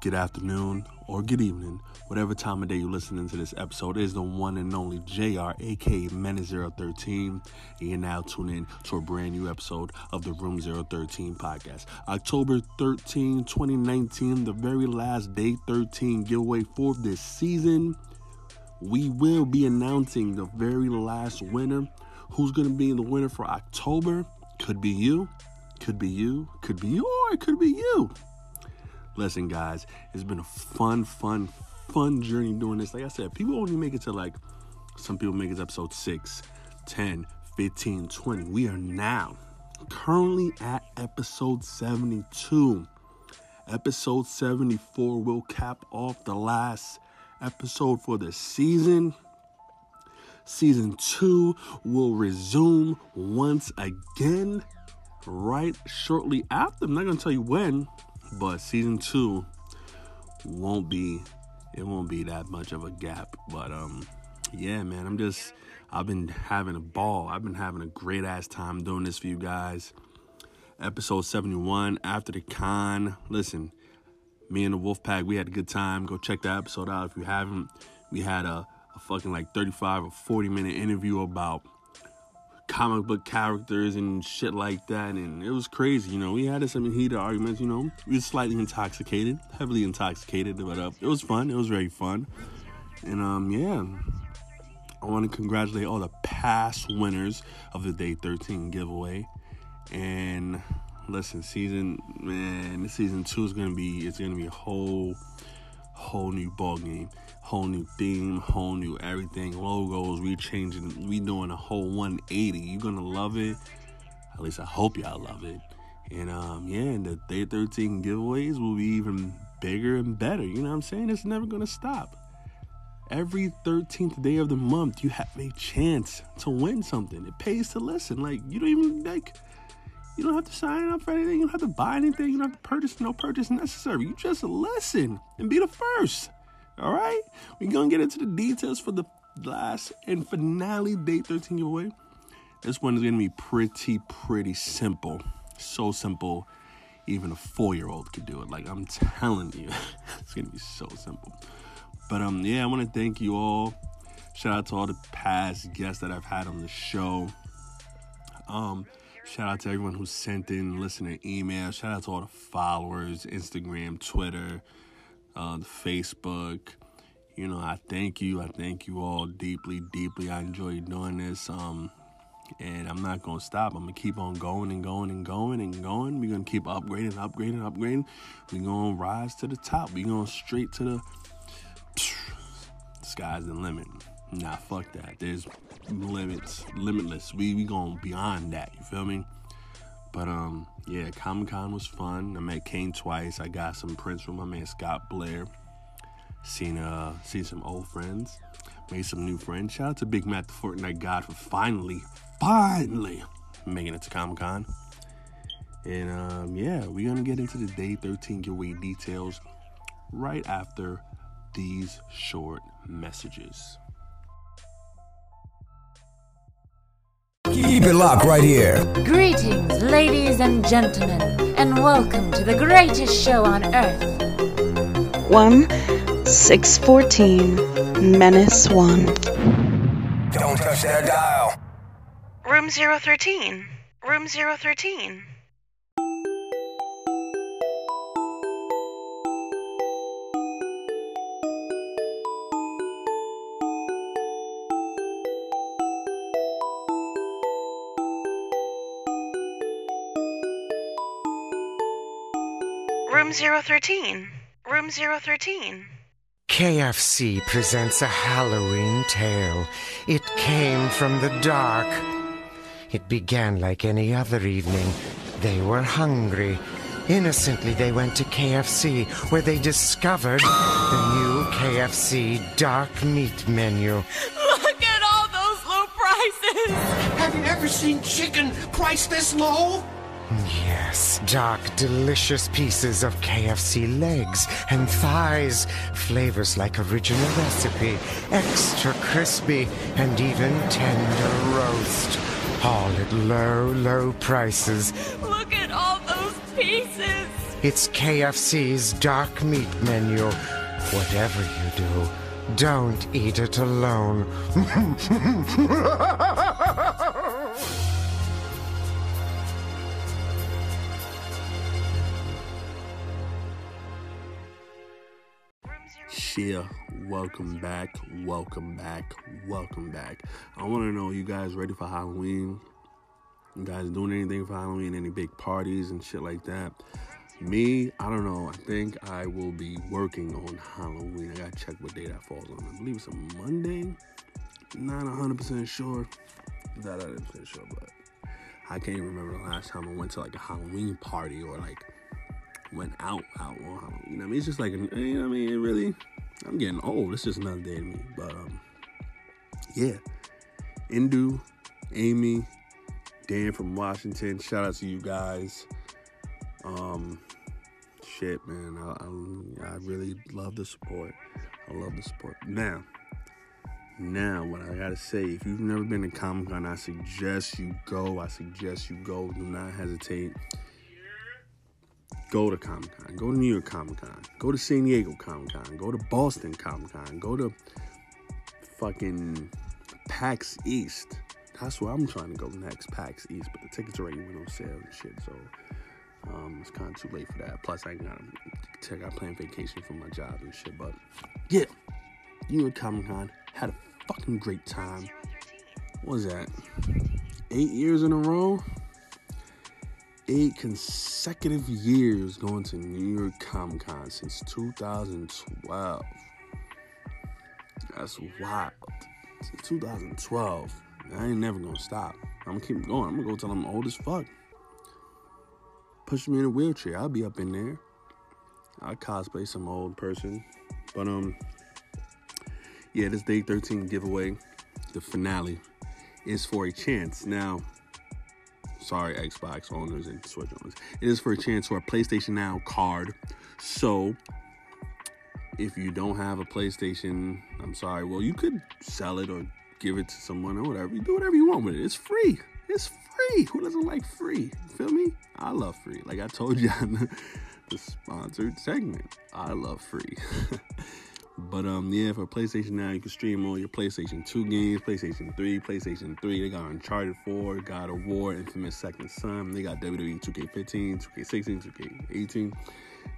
good afternoon, or good evening, whatever time of day you're listening to this episode. It is the one and only JR, aka Menace 013, and you're now tuning in to a brand new episode of the Room 013 podcast. October 13, 2019, the very last Day 13 giveaway for this season. We will be announcing the very last winner. Who's going to be the winner for October? Could be you, could be you, could be you, or it could be you. Listen, guys, it's been a fun journey doing this. Like I said, people only make it to, like, some people make it to episode 6, 10, 15, 20. We are now currently at episode 72. Episode 74 will cap off the last episode for the season. Season 2 will resume once again right shortly after. I'm not going to tell you when, but season 2 won't be that much of a gap. But yeah, man, I've been having a ball. I've been having a great ass time doing this for you guys. Episode 71, after the con. Listen, me and the Wolfpack, we had a good time. Go check that episode out if you haven't. We had a fucking like 35 or 40 minute interview about comic book characters and shit like that, and it was crazy. You know, we had some heated arguments. You know, we were slightly intoxicated, heavily intoxicated, but it was fun. It was very fun. And yeah, I want to congratulate all the past winners of the Day 13 giveaway. And listen, season 2 is gonna be a whole new ball game, whole new theme, whole new everything. Logos, we changing, we doing a whole 180. You're gonna love it. At least I hope y'all love it. And yeah, and the Day 13 giveaways will be even bigger and better. You know what I'm saying? It's never gonna stop. Every 13th day of the month, you have a chance to win something. It pays to listen. Like, you don't even like. You don't have to sign up for anything. You don't have to buy anything. You don't have to purchase. No purchase necessary. You just listen and be the first. All right? We're going to get into the details for the last and finale Day 13 giveaway. This one is going to be pretty simple. So simple, even a 4-year-old could do it. Like, I'm telling you, it's going to be so simple. But, yeah, I want to thank you all. Shout out to all the past guests that I've had on the show. Shout out to everyone who sent in, listening to email. Shout out to all the followers, Instagram, Twitter, Facebook. You know, I thank you. I thank you all deeply. I enjoy doing this. And I'm not going to stop. I'm going to keep on going. We're going to keep upgrading. We're going to rise to the top. We're going straight to the sky's the limit. Nah, fuck that. There's limits, limitless. We going beyond that, you feel me? But yeah, Comic-Con was fun. I met Kane twice. I got some prints from my man Scott Blair. Seen some old friends, made some new friends. Shout out to Big Matt, the Fortnite God, for finally making it to Comic-Con. And yeah, we're gonna get into the Day 13 giveaway details right after these short messages. Keep it locked right here. Greetings, ladies and gentlemen, and welcome to the greatest show on earth. 1-614 Menace 1. Don't touch that dial. Room 013. Room 013. Room 013. Room 013. KFC presents a Halloween tale. It came from the dark. It began like any other evening. They were hungry. Innocently, they went to KFC, where they discovered the new KFC dark meat menu. Look at all those low prices! Have you ever seen chicken priced this low? Yes, dark, delicious pieces of KFC legs and thighs, flavors like original recipe, extra crispy, and even tender roast, all at low prices. Look at all those pieces! It's KFC's dark meat menu. Whatever you do, don't eat it alone. Shia, welcome back. I want to know, you guys ready for Halloween? You guys doing anything for Halloween? Any big parties and shit like that? Me, I don't know. I think I will be working on Halloween. I gotta check what day that falls on. I believe it's a Monday. Not 100% sure. Not 100% sure, but I can't remember the last time I went to like a Halloween party or like went out on Halloween. You know what I mean? It's just like, you know what I mean? It really, I'm getting old. It's just another day to me. But yeah, Indu, Amy, Dan from Washington. Shout out to you guys. Shit, man, I really love the support. Now what I gotta say, if you've never been to Comic-Con, I suggest you go. Do not hesitate. Go to Comic-Con. Go to New York Comic-Con. Go to San Diego Comic-Con. Go to Boston Comic-Con. Go to fucking PAX East. That's where I'm trying to go next, PAX East, but the tickets already went on sale and shit, so it's kind of too late for that. Plus, I got planned vacation for my job and shit. But yeah, New York Comic Con, had a fucking great time. What was that? 8 years in a row? 8 consecutive years going to New York Comic Con since 2012. That's wild. Since 2012. I ain't never gonna stop. I'm gonna keep going. I'm gonna go till I'm old as fuck. Push me in a wheelchair, I'll be up in there. I'll cosplay some old person. But yeah, this day 13 giveaway, the finale, is for a chance. Now, sorry, Xbox owners and Switch owners. It is for a chance for a PlayStation Now card. So if you don't have a PlayStation, I'm sorry, well, you could sell it or give it to someone or whatever. You do whatever you want with it. It's free. Who doesn't like free? Feel me? I love free. Like I told you on the sponsored segment, I love free. But yeah, for PlayStation Now, you can stream all your PlayStation 2 games, PlayStation 3. They got Uncharted 4, God of War, Infamous Second Son. They got WWE 2K15,2K16,2K18.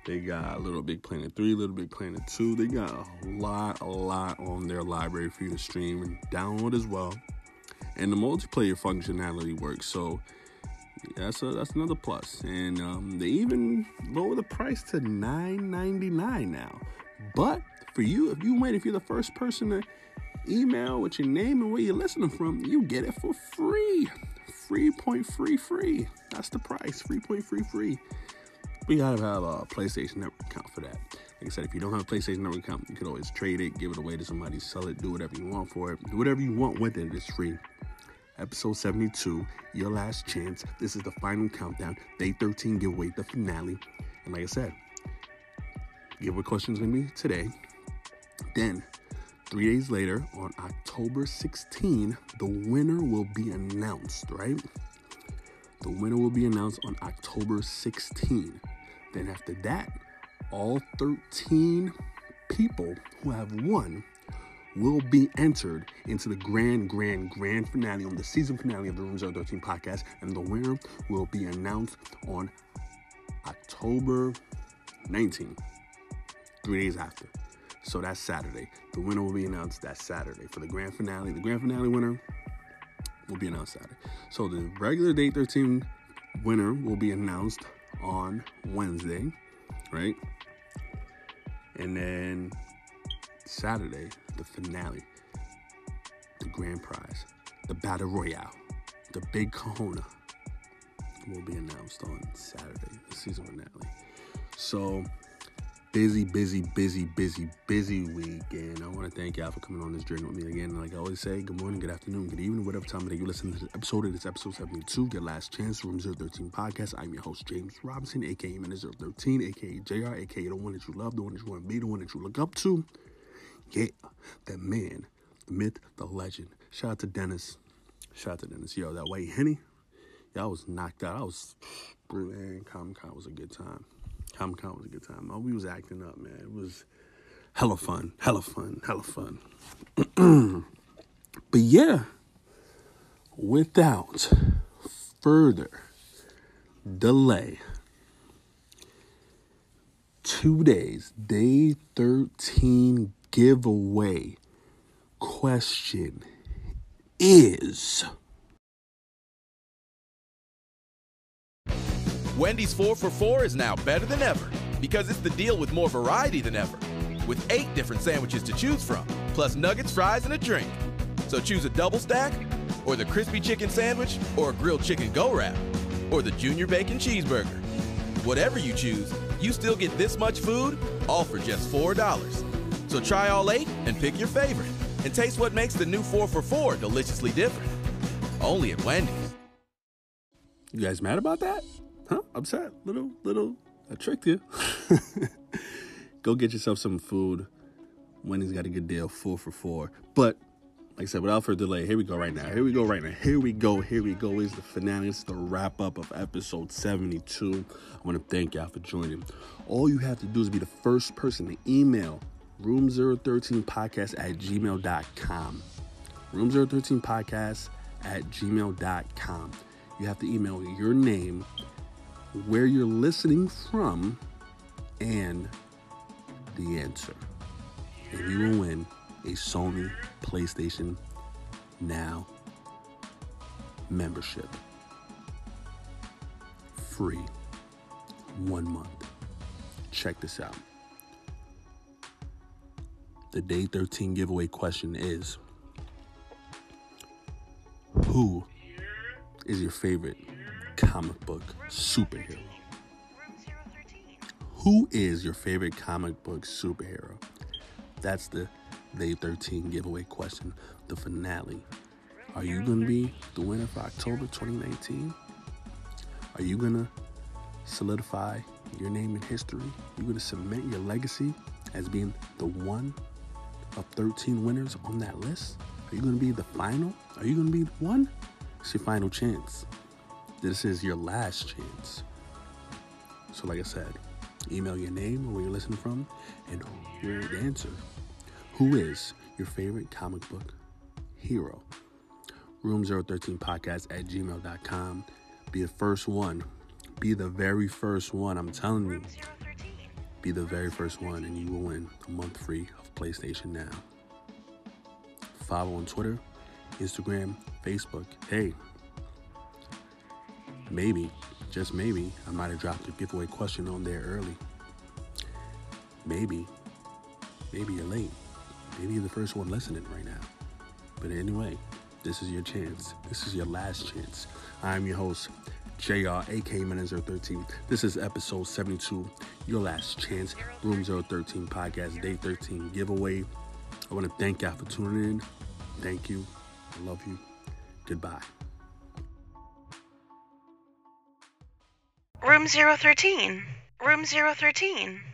They got Little Big Planet 3, Little Big Planet 2. They got a lot on their library for you to stream and download as well. And the multiplayer functionality works, so that's another plus. And they even lower the price to $9.99 now. But for you, if you win, if you're the first person to email with your name and where you're listening from, you get it for free. Free. That's the price. Free. We gotta have a PlayStation Network account for that. Like I said, if you don't have a PlayStation Network account, you could always trade it, give it away to somebody, sell it, do whatever you want for it, do whatever you want with it. It's free. Episode 72, your last chance. This is the final countdown. Day 13 giveaway, the finale. And like I said, giveaway question's gonna be today. Then, 3 days later, on October 16, the winner will be announced, right? The winner will be announced on October 16. Then after that, all 13 people who have won will be entered into the grand finale on the season finale of the Room Zero 013 podcast. And the winner will be announced on October 19, 3 days after. So that's Saturday. The winner will be announced that Saturday for the grand finale. The grand finale winner will be announced Saturday. So the regular Day 13 winner will be announced on Wednesday, right? And then Saturday, the finale, the grand prize, the battle royale, the big kahuna will be announced on Saturday, the season finale. So busy week, and I want to thank y'all for coming on this journey with me again. Like I always say, good morning, good afternoon, good evening, whatever time of day you listen to this episode. It is episode 72, your last chance, Room 013 podcast. I'm your host, James Robinson, a.k.a. Menace 013, a.k.a. JR, a.k.a. the one that you love, the one that you want to be, the one that you look up to. Yeah, that man, the myth, the legend. Shout out to Dennis. Yo, that white Henny, y'all was knocked out. I was, man, Comic-Con was a good time. Comic-Con was a good time. We was acting up, man. It was hella fun. But yeah, without further delay, day 13 giveaway question is... Wendy's 4 for $4 is now better than ever because it's the deal with more variety than ever, with 8 different sandwiches to choose from, plus nuggets, fries, and a drink. So choose a double stack, or the crispy chicken sandwich, or a grilled chicken go-wrap, or the junior bacon cheeseburger. Whatever you choose, you still get this much food, all for just $4. So try all 8 and pick your favorite, and taste what makes the new 4 for $4 deliciously different. Only at Wendy's. You guys mad about that? Huh? Upset? Little, I tricked you. Go get yourself some food. Wendy's got a good deal, 4 for $4. But, like I said, without further delay, here we go. It's the finale. It's the wrap-up of episode 72. I want to thank y'all for joining. All you have to do is be the first person to email room013podcast@gmail.com. room013podcast@gmail.com. You have to email your name, where you're listening from, and the answer, and you will win a Sony PlayStation Now membership, free, 1 month. Check this out. The day 13 giveaway question is, who is your favorite comic book superhero? Who is your favorite comic book superhero? That's the Day 13 giveaway question, the finale. Are you going to be the winner for October 2019? Are you going to solidify your name in history? You're going to cement your legacy as being the one of 13 winners on that list? Are you going to be the final? Are you going to be the one? It's your final chance. This is your last chance. So like I said, email your name or where you're listening from and your answer. Who is your favorite comic book hero? Room013podcast@gmail.com. Be the first one. Be the very first one. I'm telling you. Be the very first one and you will win a month free of PlayStation Now. Follow on Twitter, Instagram, Facebook. Hey, maybe, just maybe, I might have dropped a giveaway question on there early. Maybe you're late. Maybe you're the first one listening right now. But anyway, this is your chance. This is your last chance. I'm your host, JR, a.k.a. Menace 013. This is episode 72, your last chance, Room 013 podcast, day 13 giveaway. I want to thank y'all for tuning in. Thank you. I love you. Goodbye. Room 013. Room 013.